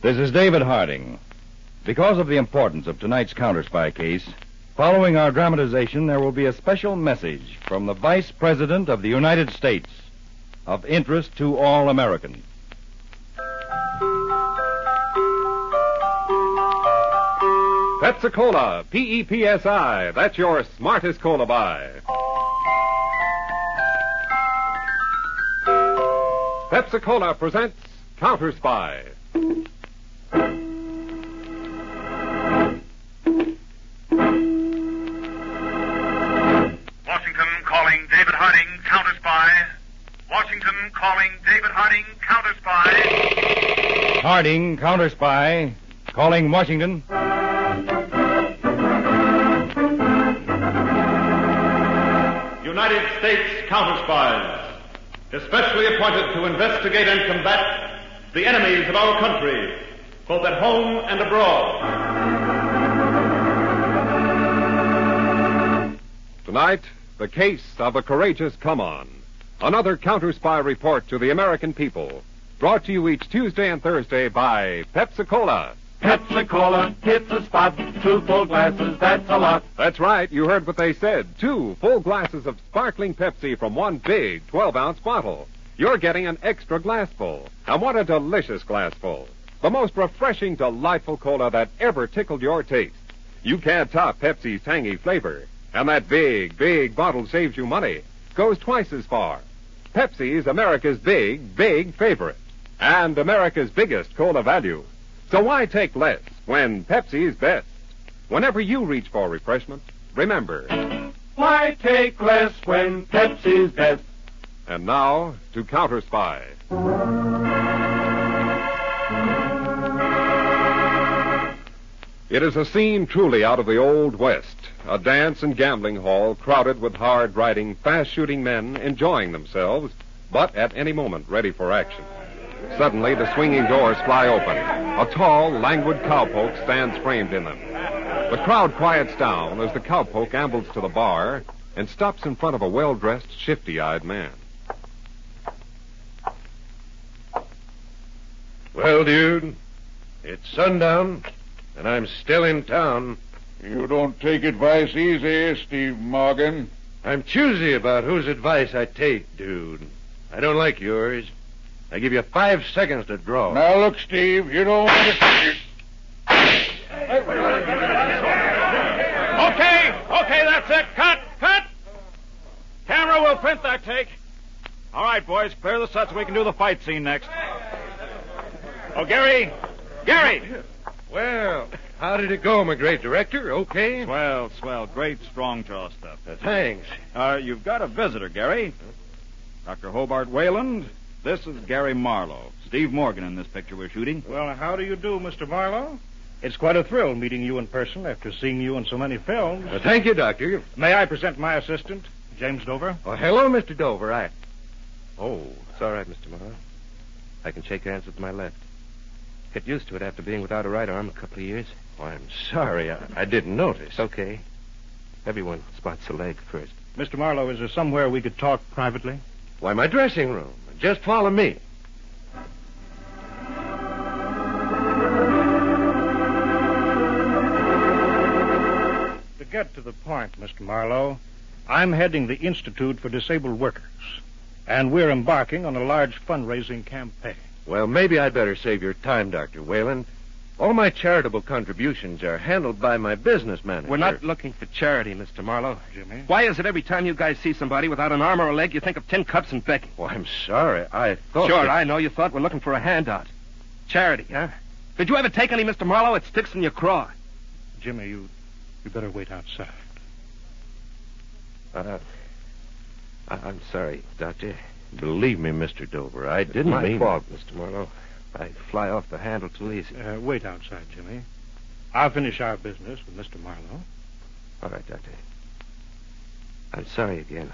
This is David Harding. Because of the importance of tonight's Counter-Spy case, following our dramatization, there will be a special message from the Vice President of the United States of interest to all Americans. Pepsi-Cola, P-E-P-S-I, that's your smartest cola buy. Pepsi-Cola presents Counter-Spy. Washington calling David Harding, Counter-Spy. Washington calling David Harding, Counter-Spy. Harding, Counter-Spy, calling Washington. United States Counter-Spies, especially appointed to investigate and combat the enemies of our country, both at home and abroad. Tonight, the case of a courageous come-on. Another Counter-Spy report to the American people, brought to you each Tuesday and Thursday by Pepsi-Cola. Pepsi-Cola hits the spot. 2 full glasses, that's a lot. That's right, you heard what they said. 2 full glasses of sparkling Pepsi from one big 12-ounce bottle. You're getting an extra glassful. And what a delicious glassful. The most refreshing, delightful cola that ever tickled your taste. You can't top Pepsi's tangy flavor. And that big, big bottle saves you money. Goes twice as far. Pepsi's America's big, big favorite. And America's biggest cola value. So why take less when Pepsi's best? Whenever you reach for refreshment, remember... Why take less when Pepsi's best? And now, to Counter-Spy. It is a scene truly out of the Old West. A dance and gambling hall crowded with hard-riding, fast-shooting men enjoying themselves, but at any moment ready for action. Suddenly, the swinging doors fly open. A tall, languid cowpoke stands framed in them. The crowd quiets down as the cowpoke ambles to the bar and stops in front of a well-dressed, shifty-eyed man. Well, dude, it's sundown, and I'm still in town. You don't take advice easy, Steve Morgan. I'm choosy about whose advice I take, dude. I don't like yours. I give you 5 seconds to draw. Now, look, Steve, you don't want to... Okay, that's it. Cut! Camera will print that take. All right, boys, clear the set so we can do the fight scene next. Oh, Gary! Well, how did it go, my great director? Okay? Swell. Great, strong jaw stuff. Thanks. You've got a visitor, Gary. Dr. Hobart Wayland... This is Gary Marlowe. Steve Morgan in this picture we're shooting. Well, how do you do, Mr. Marlowe? It's quite a thrill meeting you in person after seeing you in so many films. Well, thank you, Doctor. May I present my assistant, James Dover? Oh, hello, Mr. Dover. Oh, it's all right, Mr. Marlowe. I can shake hands with my left. Get used to it after being without a right arm a couple of years. Oh, I'm sorry. I didn't notice. Okay. Everyone spots a leg first. Mr. Marlowe, is there somewhere we could talk privately? Why, my dressing room. Just follow me. To get to the point, Mr. Marlowe, I'm heading the Institute for Disabled Workers, and we're embarking on a large fundraising campaign. Well, maybe I'd better save your time, Dr. Whalen. All my charitable contributions are handled by my business manager. We're not looking for charity, Mr. Marlowe. Jimmy? Why is it every time you guys see somebody without an arm or a leg, you think of 10 cups and Becky? Oh, I'm sorry. I thought... Sure, I know you thought we're looking for a handout. Charity, huh? Did you ever take any, Mr. Marlowe? It sticks in your craw. Jimmy, you better wait outside. I'm sorry, Doctor. Believe me, Mr. Dover, I didn't mean... It's my fault, Mr. Marlowe. I fly off the handle too easy. Wait outside, Jimmy. I'll finish our business with Mr. Marlowe. All right, Doctor. I'm sorry again.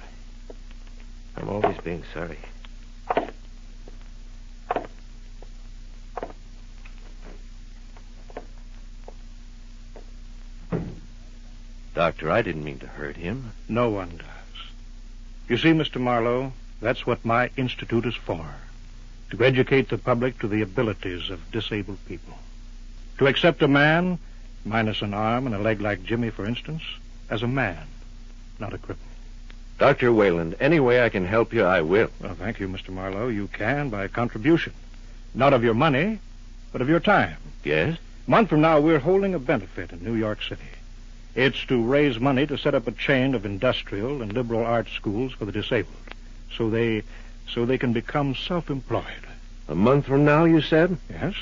I'm always being sorry. Doctor, I didn't mean to hurt him. No one does. You see, Mr. Marlowe, that's what my institute is for. to educate the public to the abilities of disabled people. To accept a man, minus an arm and a leg like Jimmy, for instance, as a man, not a cripple. Dr. Wayland, any way I can help you, I will. Well, thank you, Mr. Marlowe. You can by contribution. Not of your money, but of your time. Yes? A month from now, we're holding a benefit in New York City. It's to raise money to set up a chain of industrial and liberal arts schools for the disabled, so they can become self-employed. A month from now, you said? Yes.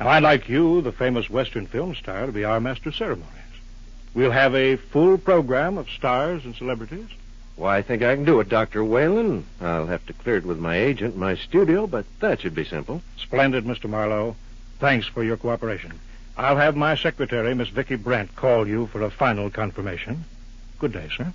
Now, I'd like you, the famous Western film star, to be our master of ceremonies. We'll have a full program of stars and celebrities. Why, I think I can do it, Dr. Whalen. I'll have to clear it with my agent in my studio, but that should be simple. Splendid, Mr. Marlowe. Thanks for your cooperation. I'll have my secretary, Miss Vicki Brandt, call you for a final confirmation. Good day, sir.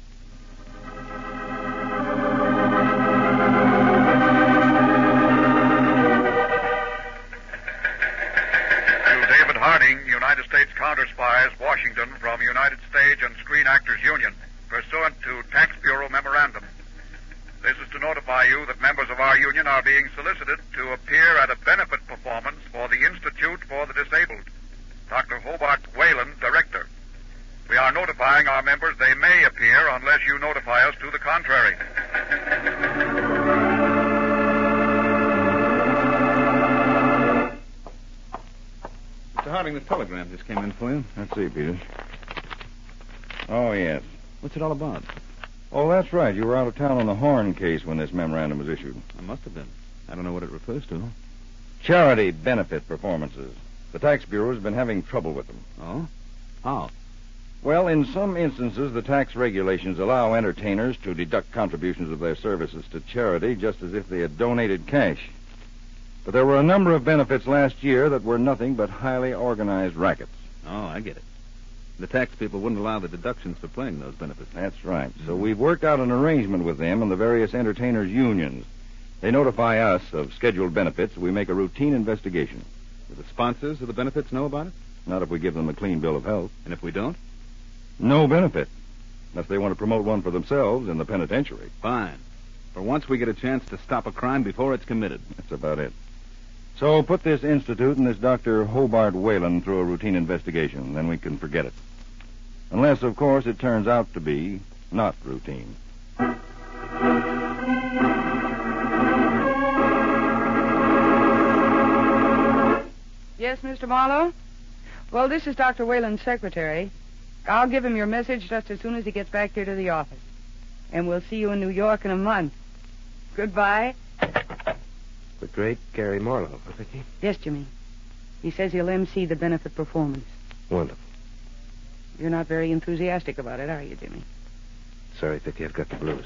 To David Harding, United States Counter-Spies, Washington, from United Stage and Screen Actors Union, pursuant to Tax Bureau memorandum. This is to notify you that members of our union are being solicited to appear at a benefit performance for the Institute for the Disabled. Dr. Hobart Wayland, director. We are notifying our members they may appear unless you notify us to the contrary. Mr. Harding, the telegram just came in for you. Let's see, Peters. Oh, yes. What's it all about? Oh, that's right. You were out of town on the Horn case when this memorandum was issued. I must have been. I don't know what it refers to. Charity benefit performances. The tax bureau has been having trouble with them. Oh? How? Well, in some instances, the tax regulations allow entertainers to deduct contributions of their services to charity just as if they had donated cash. But there were a number of benefits last year that were nothing but highly organized rackets. Oh, I get it. The tax people wouldn't allow the deductions for playing those benefits. That's right. So we've worked out an arrangement with them and the various entertainers' unions. They notify us of scheduled benefits. We make a routine investigation. Do the sponsors of the benefits know about it? Not if we give them a clean bill of health. And if we don't? No benefit. Unless they want to promote one for themselves in the penitentiary. Fine. For once we get a chance to stop a crime before it's committed. That's about it. So put this institute and this Dr. Hobart Whalen through a routine investigation. Then we can forget it. Unless, of course, it turns out to be not routine. Yes, Mr. Marlowe? Well, this is Dr. Whalen's secretary. I'll give him your message just as soon as he gets back here to the office. And we'll see you in New York in a month. Goodbye. The great Gary Marlowe, Vicki? Yes, Jimmy. He says he'll MC the benefit performance. Wonderful. You're not very enthusiastic about it, are you, Jimmy? Sorry, Vicki, I've got the blues.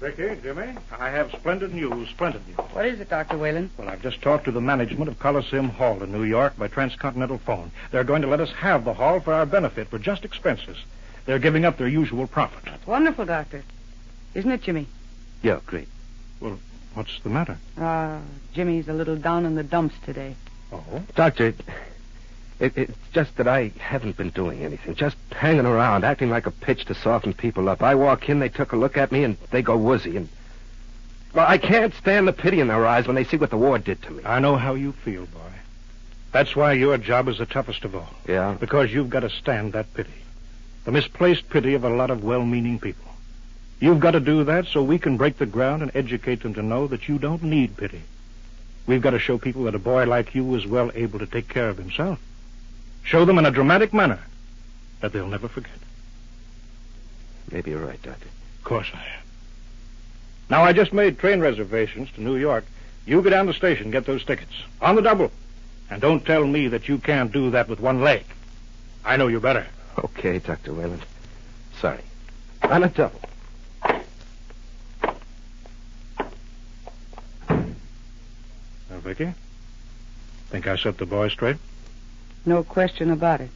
Vicki, Jimmy, I have splendid news, splendid news. What is it, Dr. Whalen? Well, I've just talked to the management of Coliseum Hall in New York by transcontinental phone. They're going to let us have the hall for our benefit for just expenses. They're giving up their usual profit. That's wonderful, Doctor. Isn't it, Jimmy? Yeah, great. Well, what's the matter? Jimmy's a little down in the dumps today. Oh? Doctor... It's just that I haven't been doing anything, just hanging around, acting like a pitch to soften people up. I walk in, they took a look at me, and they go woozy, and... Well, I can't stand the pity in their eyes when they see what the war did to me. I know how you feel, boy. That's why your job is the toughest of all. Yeah? Because you've got to stand that pity. The misplaced pity of a lot of well-meaning people. You've got to do that so we can break the ground and educate them to know that you don't need pity. We've got to show people that a boy like you is well able to take care of himself. Show them in a dramatic manner that they'll never forget. Maybe you're right, Doctor. Of course I am. Now, I just made train reservations to New York. You go down to the station, get those tickets. On the double. And don't tell me that you can't do that with one leg. I know you better. Okay, Dr. Wayland. Sorry. On a double. Now, Vicki, think I set the boy straight? No question about it.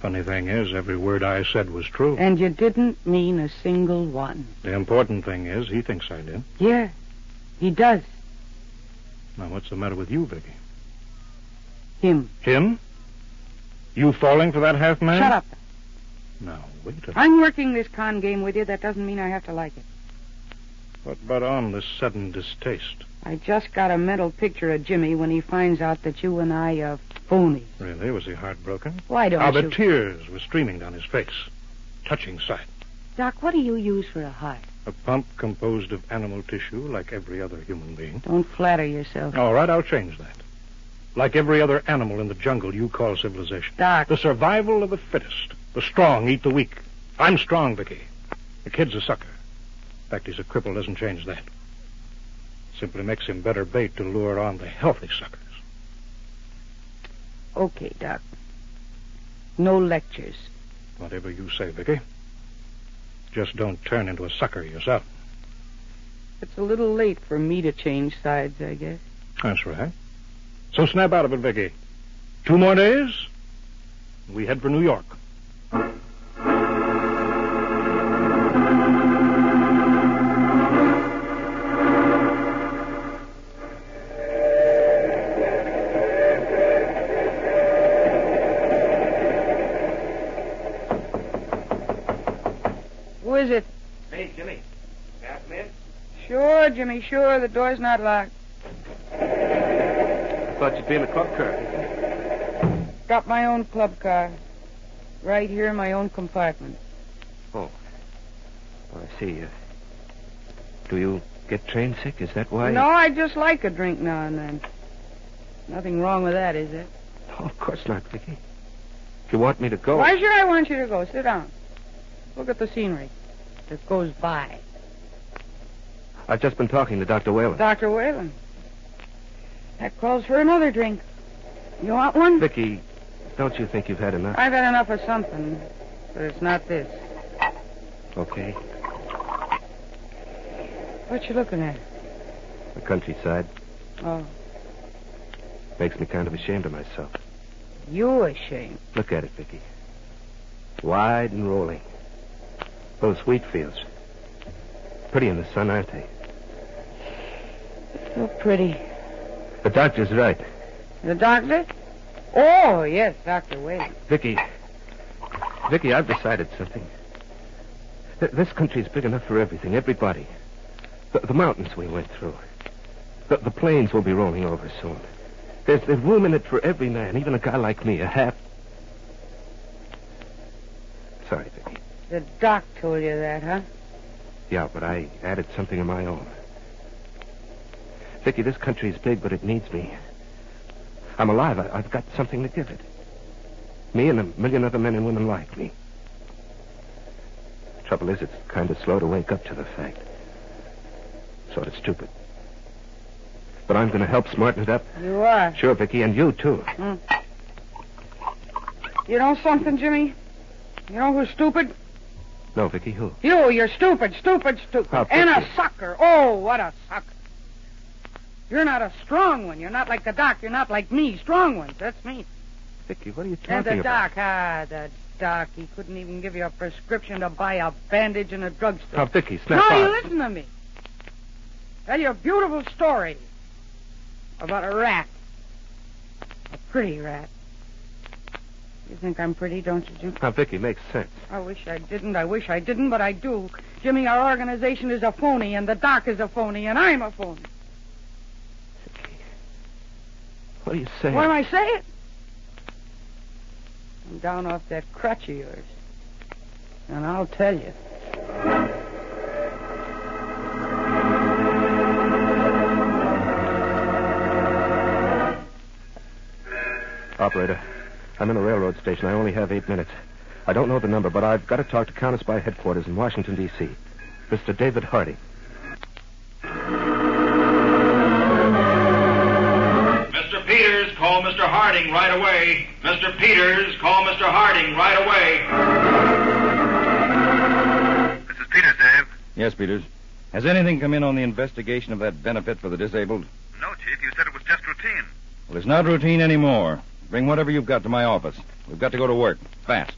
Funny thing is, every word I said was true. And you didn't mean a single one. The important thing is, he thinks I did. Yeah, he does. Now, what's the matter with you, Vicki? Him. Him? You falling for that half-man? Shut up. Now, wait a minute. I'm working this con game with you. That doesn't mean I have to like it. What about on this sudden distaste? I just got a mental picture of Jimmy when he finds out that you and I are phony. Really? Was he heartbroken? Why don't you... The tears were streaming down his face. Touching sight. Doc, what do you use for a heart? A pump composed of animal tissue like every other human being. Don't flatter yourself. All right, I'll change that. Like every other animal in the jungle you call civilization. Doc. The survival of the fittest. The strong eat the weak. I'm strong, Vicki. The kid's a sucker. In fact, he's a cripple, doesn't change that. Simply makes him better bait to lure on the healthy suckers. Okay, Doc. No lectures. Whatever you say, Vicki. Just don't turn into a sucker yourself. It's a little late for me to change sides, I guess. That's right. So snap out of it, Vicki. 2 more days, and we head for New York. Jimmy, sure, the door's not locked. I thought you'd be in the club car. Got my own club car. Right here in my own compartment. Oh. Well, I see. Do you get train sick? Is that why? No, I just like a drink now and then. Nothing wrong with that, is there? No, of course not, Vicki. If you want me to go... Why, sure, I want you to go. Sit down. Look at the scenery that goes by. I've just been talking to Dr. Whalen. Dr. Whalen? That calls for another drink. You want one? Vicki, don't you think you've had enough? I've had enough of something, but it's not this. Okay. What you looking at? The countryside. Oh. Makes me kind of ashamed of myself. You ashamed? Look at it, Vicki. Wide and rolling. Those wheat fields. Pretty in the sun, aren't they? So pretty. The doctor's right. The doctor? Oh, yes, Dr. Wade. Vicki, I've decided something. This country's big enough for everything, everybody. The mountains we went through. The plains will be rolling over soon. There's room in it for every man, even a guy like me, Sorry, Vicki. The doc told you that, huh? Yeah, but I added something of my own. Vicki, this country's big, but it needs me. I'm alive. I've got something to give it. Me and 1 million other men and women like me. The trouble is, it's kind of slow to wake up to the fact. Sort of stupid. But I'm going to help smarten it up. You are? Sure, Vicki, and you, too. Mm. You know something, Jimmy? You know who's stupid? No, Vicki, who? You, you're stupid. Oh, and a sucker. Oh, what a sucker. You're not a strong one. You're not like the doc. You're not like me. Strong ones, that's me. Vicki, what are you talking about? And the doc, the doc. He couldn't even give you a prescription to buy a bandage in a drugstore. Now, Vicki, snap out. No, you listen to me. Tell you a beautiful story about a rat. A pretty rat. You think I'm pretty, don't you, Jim? Now, Vicki, makes sense. I wish I didn't, but I do. Jimmy, our organization is a phony, and the doc is a phony, and I'm a phony. Vicki, what are you saying? What am I saying? I'm down off that crutch of yours. And I'll tell you. Operator. I'm in a railroad station. I only have 8 minutes. I don't know the number, but I've got to talk to Counter-Spy headquarters in Washington, D.C. Mr. David Harding. Mr. Peters, call Mr. Harding right away. Mr. Peters, call Mr. Harding right away. This is Peters, Dave. Yes, Peters. Has anything come in on the investigation of that benefit for the disabled? No, Chief. You said it was just routine. Well, it's not routine anymore. Bring whatever you've got to my office. We've got to go to work. Fast.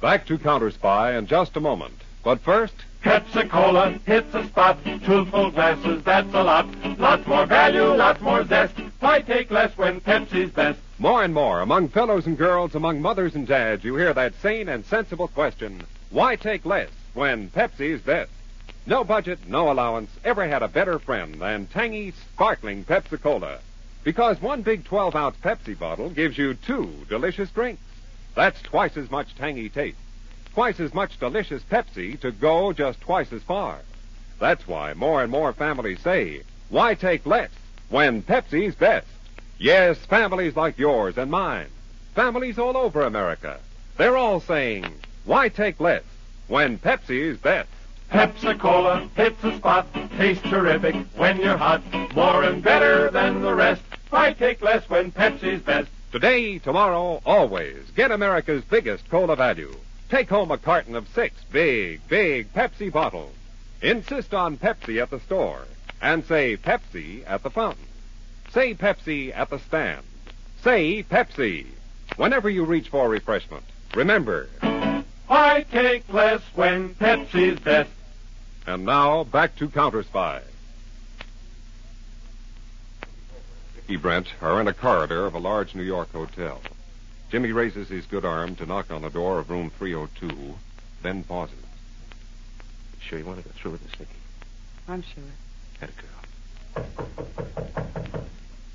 Back to Counter-Spy in just a moment. But first... Pepsi-Cola hits a spot. Truthful glasses, that's a lot. Lots more value, lots more zest. Why take less when Pepsi's best? More and more, among fellows and girls, among mothers and dads, you hear that sane and sensible question, why take less when Pepsi's best? No budget, no allowance ever had a better friend than tangy, sparkling Pepsi-Cola. Because one big 12-ounce Pepsi bottle gives you two delicious drinks. That's twice as much tangy taste, twice as much delicious Pepsi to go just twice as far. That's why more and more families say, why take less when Pepsi's best? Yes, families like yours and mine, families all over America, they're all saying, why take less when Pepsi's best? Pepsi-Cola hits the spot, tastes terrific when you're hot, more and better than the rest. Why take less when Pepsi's best? Today, tomorrow, always, get America's biggest cola value. Take home a carton of 6 big, big Pepsi bottles. Insist on Pepsi at the store, and say Pepsi at the fountain. Say Pepsi at the stand. Say Pepsi. Whenever you reach for refreshment, remember, why take less when Pepsi's best? And now, back to Counter-Spy. Mickey and Brent are in a corridor of a large New York hotel. Jimmy raises his good arm to knock on the door of room 302, then pauses. You sure you want to go through with this, Mickey? I'm sure. That girl.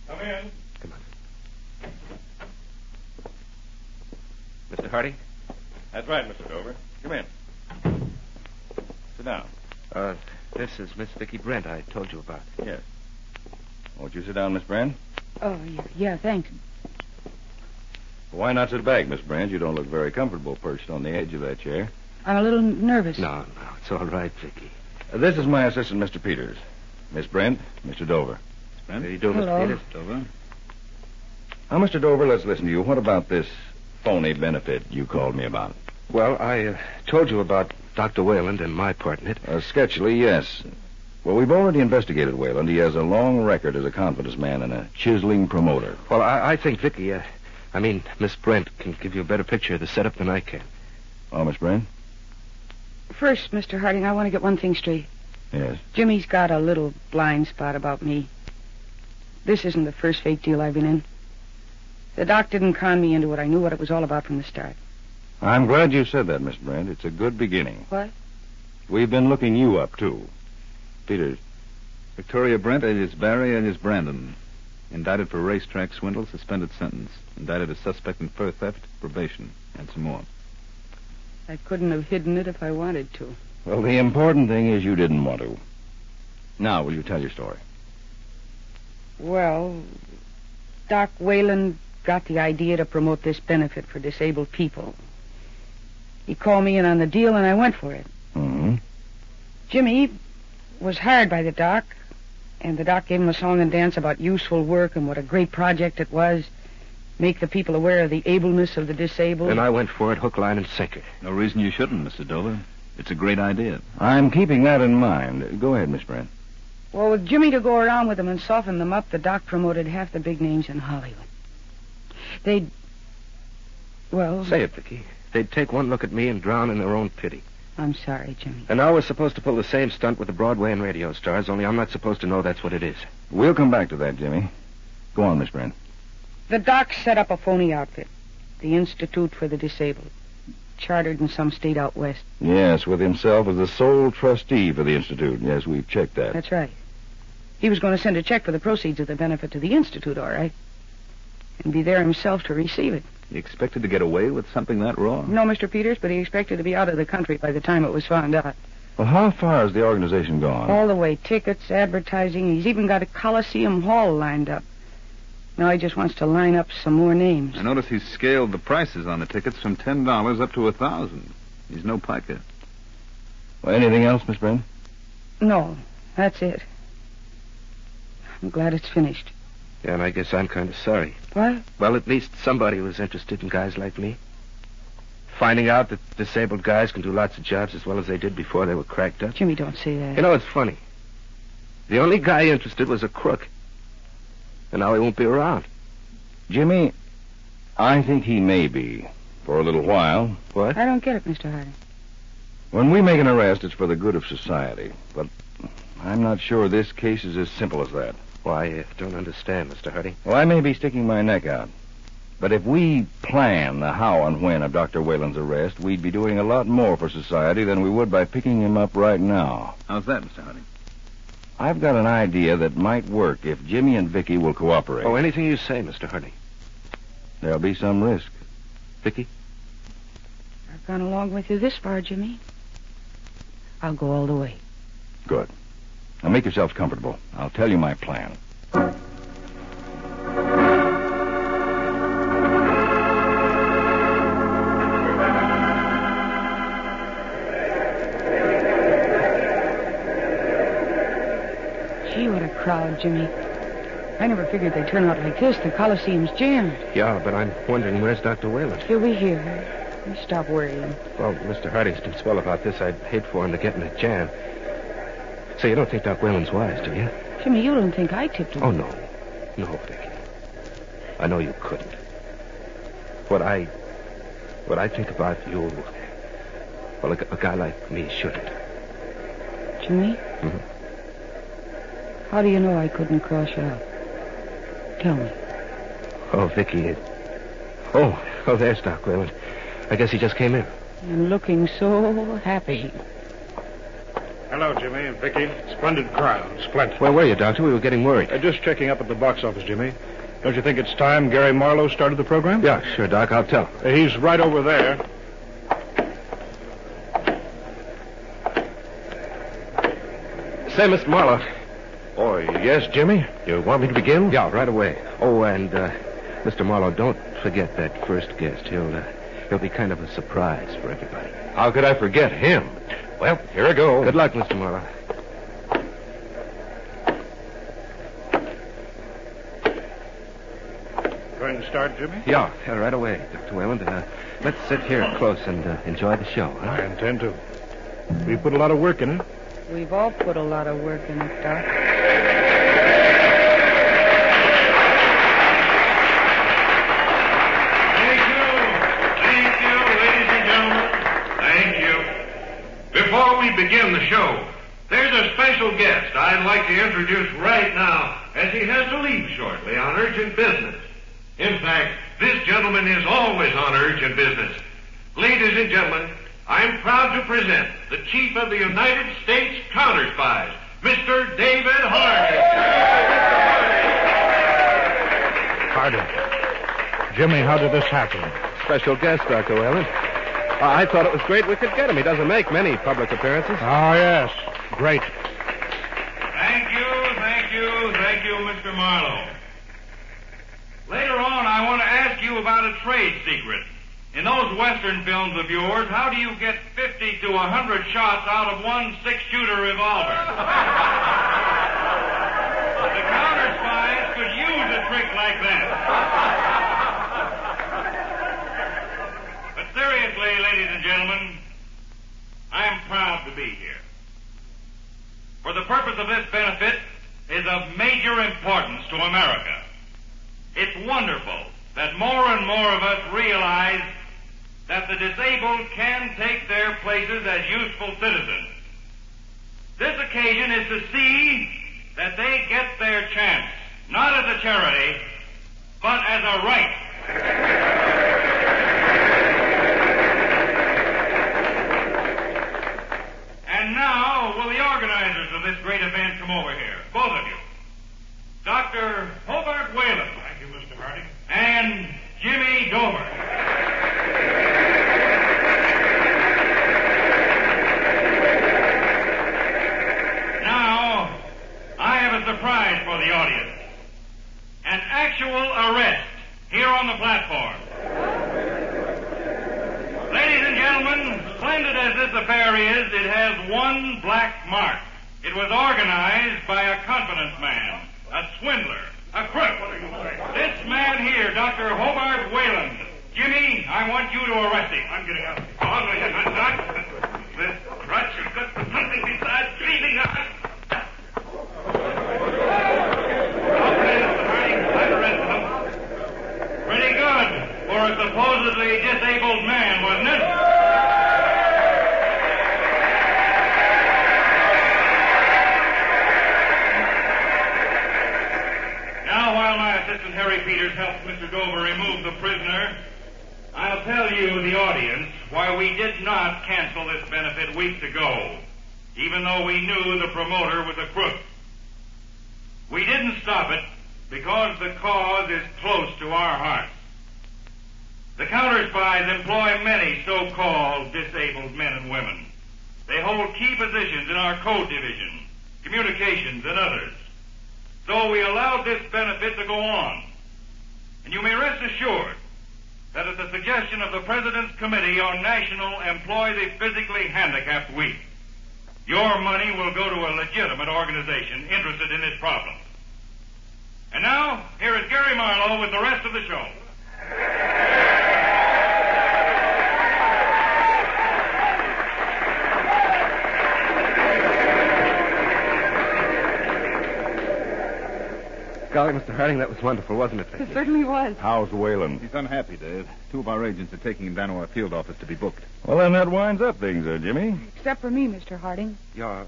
Come in. Come on. Mr. Harding? That's right, Mr. Dover. Come in. Sit down. This is Miss Vicki Brent I told you about. Yes. Won't you sit down, Miss Brent? Oh, yeah, thanks. Why not sit back, Miss Brent? You don't look very comfortable perched on the edge of that chair. I'm a little nervous. No, it's all right, Vicki. This is my assistant, Mr. Peters. Miss Brent, Mr. Dover. Miss Brent? How do you do, Mr. Peters? Dover. Now, Mr. Dover, let's listen to you. What about this phony benefit you called me about? Well, I told you about Dr. Wayland and my part in it. Sketchily, yes. Well, we've already investigated Wayland. He has a long record as a confidence man and a chiseling promoter. Well, I think Vicki, Miss Brent can give you a better picture of the setup than I can. Oh, Miss Brent? First, Mr. Harding, I want to get one thing straight. Yes? Jimmy's got a little blind spot about me. This isn't the first fake deal I've been in. The doc didn't con me into it. I knew what it was all about from the start. I'm glad you said that, Miss Brent. It's a good beginning. What? We've been looking you up, too. Peters. Victoria Brent, alias Barry, alias Brandon. Indicted for racetrack swindle, suspended sentence. Indicted as suspect in fur theft, probation, and some more. I couldn't have hidden it if I wanted to. Well, the important thing is you didn't want to. Now, will you tell your story? Well, Doc Wayland got the idea to promote this benefit for disabled people. He called me in on the deal, and I went for it. Mm-hmm. Jimmy was hired by the doc, and the doc gave him a song and dance about useful work and what a great project it was. Make the people aware of the ableness of the disabled. And I went for it hook, line, and sinker. No reason you shouldn't, Mr. Dover. It's a great idea. I'm keeping that in mind. Go ahead, Miss Brent. Well, with Jimmy to go around with them and soften them up, the doc promoted half the big names in Hollywood. Say it, Vicki. They'd take one look at me and drown in their own pity. I'm sorry, Jimmy. And I was supposed to pull the same stunt with the Broadway and radio stars, only I'm not supposed to know that's what it is. We'll come back to that, Jimmy. Go on, Miss Brent. The doc set up a phony outfit, the Institute for the Disabled, chartered in some state out west. Yes, with himself as the sole trustee for the Institute. Yes, we've checked that. That's right. He was going to send a check for the proceeds of the benefit to the Institute, all right, and be there himself to receive it. He expected to get away with something that raw? No, Mr. Peters, but he expected to be out of the country by the time it was found out. Well, how far has the organization gone? All the way. Tickets, advertising. He's even got a Coliseum Hall lined up. Now he just wants to line up some more names. I notice he's scaled the prices on the tickets from $10 up to $1,000. He's no piker. Well, anything else, Miss Brent? No, that's it. I'm glad it's finished. Yeah, and I guess I'm kind of sorry. What? Well, at least somebody was interested in guys like me. Finding out that disabled guys can do lots of jobs as well as they did before they were cracked up. Jimmy, don't say that. You know, it's funny. The only guy interested was a crook. And now he won't be around. Jimmy, I think he may be for a little while. What? I don't get it, Mr. Harding. When we make an arrest, it's for the good of society. But I'm not sure this case is as simple as that. Why, I don't understand, Mr. Harding. Well, I may be sticking my neck out. But if we plan the how and when of Dr. Whalen's arrest, we'd be doing a lot more for society than we would by picking him up right now. How's that, Mr. Harding? I've got an idea that might work if Jimmy and Vicky will cooperate. Oh, anything you say, Mr. Harding. There'll be some risk. Vicky? I've gone along with you this far, Jimmy. I'll go all the way. Good. Now make yourselves comfortable. I'll tell you my plan. Gee, what a crowd, Jimmy. I never figured they'd turn out like this. The Coliseum's jammed. Yeah, but I'm wondering, where's Dr. Wayland? He'll be here. Stop worrying. Well, Mr. Harding's been swell about this. I'd hate for him to get in a jam. So you don't think Doc Whalen's wise, do you? Jimmy, you don't think I tipped him? Oh, no. No, Vicky. I know you couldn't. What I think about you... Well, a guy like me shouldn't. Jimmy? Mm-hmm. How do you know I couldn't cross you out? Tell me. Oh, Vicky, Oh, there's Doc Whalen. I guess he just came in. And looking so happy. Hello, Jimmy and Vicky. Splendid crowd. Splendid. Where were you, Doctor? We were getting worried. Just checking up at the box office, Jimmy. Don't you think it's time Gary Marlowe started the program? Yeah, sure, Doc. I'll tell him. He's right over there. Say, Mr. Marlowe. Oh, yes, Jimmy? You want me to begin? Yeah, right away. Oh, and, Mr. Marlowe, don't forget that first guest. He'll be kind of a surprise for everybody. How could I forget him? Well, here I go. Good luck, Mr. Marlowe. Going to start, Jimmy? Yeah, right away, Dr. Wayland. Let's sit here close and enjoy the show. Huh? I intend to. We put a lot of work in it. We've all put a lot of work in it, Doc. Begin the show. There's a special guest I'd like to introduce right now, as he has to leave shortly on urgent business. In fact, this gentleman is always on urgent business. Ladies and gentlemen, I'm proud to present the Chief of the United States Counter-Spies, Mr. David Harding. Harding. Jimmy, how did this happen? Special guest, Dr. Whalen. I thought it was great we could get him. He doesn't make many public appearances. Oh, yes. Great. Thank you, Mr. Marlowe. Later on, I want to ask you about a trade secret. In those Western films of yours, how do you get 50 to 100 shots out of one six-shooter revolver? The counter-spies could use a trick like that. Seriously, ladies and gentlemen, I am proud to be here. For the purpose of this benefit is of major importance to America. It's wonderful that more and more of us realize that the disabled can take their places as useful citizens. This occasion is to see that they get their chance, not as a charity, but as a right. And now will the organizers of this great event come over here, both of you. Dr. Hobart Wayland. Thank you, Mr. Harding. And Jimmy Dover. Now, I have a surprise for the audience. An actual arrest here on the platform. Ladies and gentlemen, splendid as this affair is, it has one black mark. It was organized by a confidence man, a swindler, a crook. This man here, Dr. Hobart Wayland. Jimmy, I want you to arrest him. I'm getting out. On with you, Doc. This crutch has got something besides cleaning up. I've arrested him. Pretty good for a supposedly disabled man, wasn't it? Harry Peters helped Mr. Dover remove the prison tell you, the audience, why we did not cancel this benefit weeks ago, even though we knew the promoter was a crook. We didn't stop it because the cause is close to our hearts. The counter-spies employ many so-called disabled men and women. They hold key positions in our code division, communications, and others. So we allowed this benefit to go on. And you may rest assured that at the suggestion of the President's Committee on National Employ the Physically Handicapped Week, your money will go to a legitimate organization interested in this problem. And now, here is Gary Marlowe with the rest of the show. Golly, Mr. Harding, that was wonderful, wasn't it? It certainly was. How's Wayland? He's unhappy, Dave. Two of our agents are taking him down to our field office to be booked. Well, then that winds up things, Jimmy. Except for me, Mr. Harding. Yeah,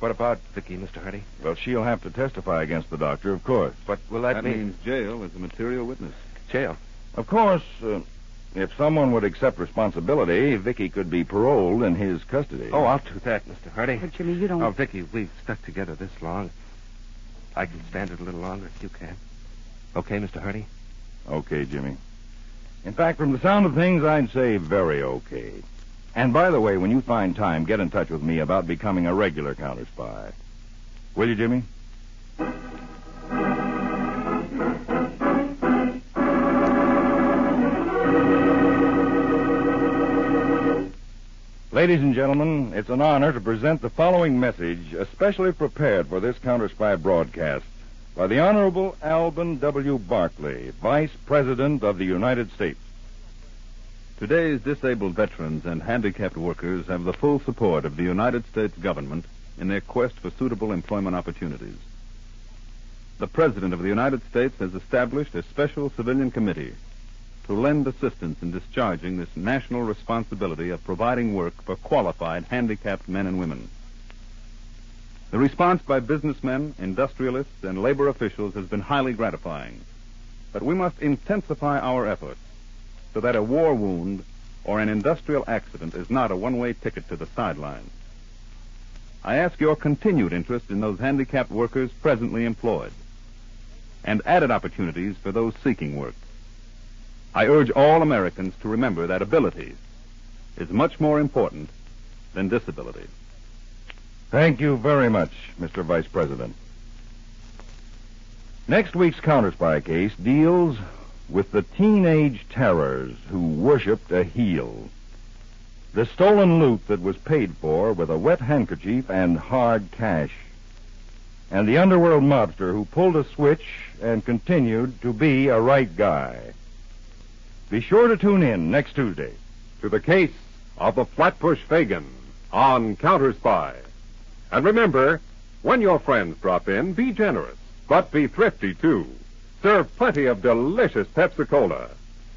what about Vicki, Mr. Harding? Well, she'll have to testify against the doctor, of course. But will that mean? That means jail as a material witness. Jail? Of course, if someone would accept responsibility, Vicki could be paroled in his custody. Oh, I'll do that, Mr. Harding. But, Jimmy, you don't... Oh, Vicki, we've stuck together this long. I can stand it a little longer if you can. Okay, Mr. Harding? Okay, Jimmy. In fact, from the sound of things, I'd say very okay. And by the way, when you find time, get in touch with me about becoming a regular counter spy. Will you, Jimmy? Ladies and gentlemen, it's an honor to present the following message, especially prepared for this Counter-Spy broadcast, by the Honorable Alvin W. Barclay, Vice President of the United States. Today's disabled veterans and handicapped workers have the full support of the United States government in their quest for suitable employment opportunities. The President of the United States has established a special civilian committee to lend assistance in discharging this national responsibility of providing work for qualified handicapped men and women. The response by businessmen, industrialists, and labor officials has been highly gratifying, but we must intensify our efforts so that a war wound or an industrial accident is not a one-way ticket to the sidelines. I ask your continued interest in those handicapped workers presently employed and added opportunities for those seeking work. I urge all Americans to remember that ability is much more important than disability. Thank you very much, Mr. Vice President. Next week's Counter-Spy case deals with the teenage terrors who worshipped a heel. The stolen loot that was paid for with a wet handkerchief and hard cash. And the underworld mobster who pulled a switch and continued to be a right guy. Be sure to tune in next Tuesday to the case of the Flatbush Fagan on Counter-Spy. And remember, when your friends drop in, be generous, but be thrifty, too. Serve plenty of delicious Pepsi-Cola.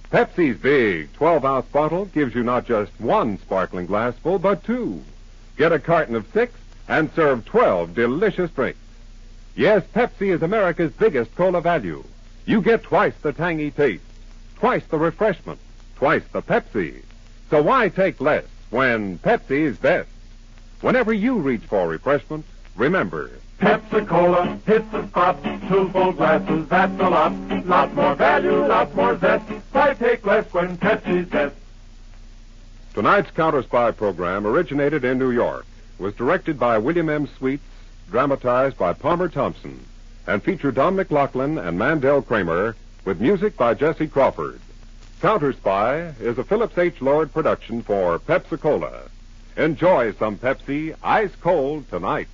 Pepsi's big 12-ounce bottle gives you not just one sparkling glassful, but two. Get a carton of 6 and serve 12 delicious drinks. Yes, Pepsi is America's biggest cola value. You get twice the tangy taste. Twice the refreshment, twice the Pepsi. So why take less when Pepsi is best? Whenever you reach for refreshment, remember... Pepsi-Cola hits the spot. 2 full glasses, that's a lot. Lot more value, lot more zest. Why take less when Pepsi's best? Tonight's Counter-Spy program originated in New York, was directed by William M. Sweets, dramatized by Palmer Thompson, and featured Don McLaughlin and Mandel Kramer, with music by Jesse Crawford. Counter-Spy is a Phillips H. Lord production for Pepsi-Cola. Enjoy some Pepsi ice cold tonight.